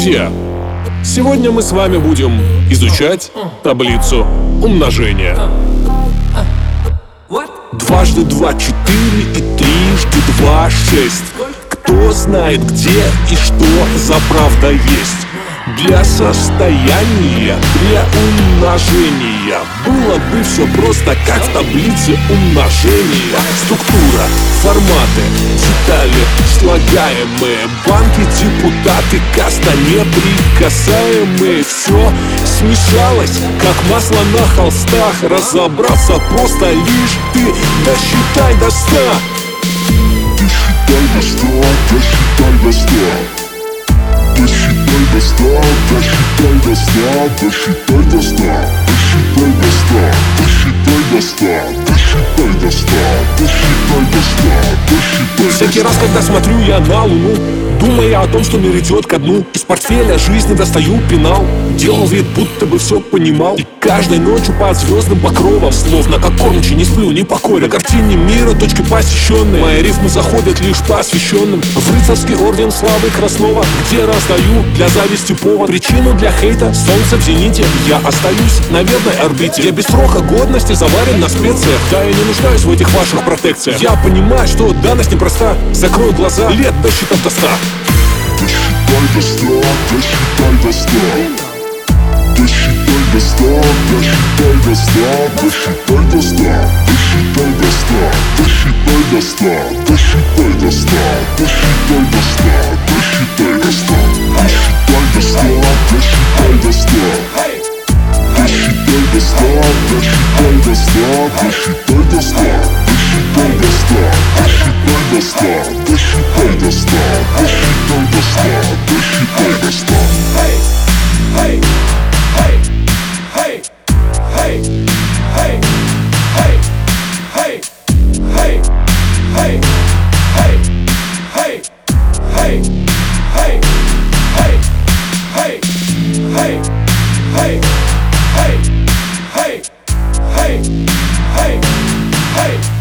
Друзья, сегодня мы с вами будем изучать таблицу умножения. Дважды два — 4, и трижды два — 6. Кто знает, где и что за правда есть? Для состояния, для умножения было бы все просто, как в таблице умножения. Структура, форматы, детали слагаемые, банки, депутаты, каста, неприкасаемые. Все смешалось, как масло на холстах. Разобраться просто лишь ты. Досчитай до 100. Досчитай до 100, досчитай до 100. Досчитай до 100, досчитай до 100, досчитай до 100, досчитай до 100, досчитай до 100, досчитай до 100, досчитай до 100. Всякий раз, когда смотрю я на луну, думая о том, что мир идет ко дну, из портфеля жизни достаю пенал, делал вид, будто бы все понимал, и каждой ночью под звездным покровом, словно как кормчий, не сплю, не покорен. На картине мира точки посещенные, мои рифмы заходят лишь по освященным. В рыцарский орден славы Краснова, где раздаю для зависти повод, причину для хейта, солнце в зените. Я остаюсь на верной орбите, я без срока годности заварен на специях. Да, я не нуждаюсь в этих ваших протекциях. Я понимаю, что данность непроста, закрою глаза, лет досчитав до 100. Досчитай до 100, досчитай до 100. Досчитай до 100, досчитай до 100, досчитай до 100, досчитай до 100, досчитай до 100, досчитай до 100, досчитай до 100, досчитай до 100, досчитай до 100, досчитай до 100, досчитай до 100, досчитай до 100, досчитай до 100. Досчитай до 100, досчитай до 100, досчитай до 100, досчитай до 100, досчитай до 100. Hey, hey, hey, hey, hey, hey, hey, hey, hey, hey, hey, hey, hey, hey, hey, hey, hey.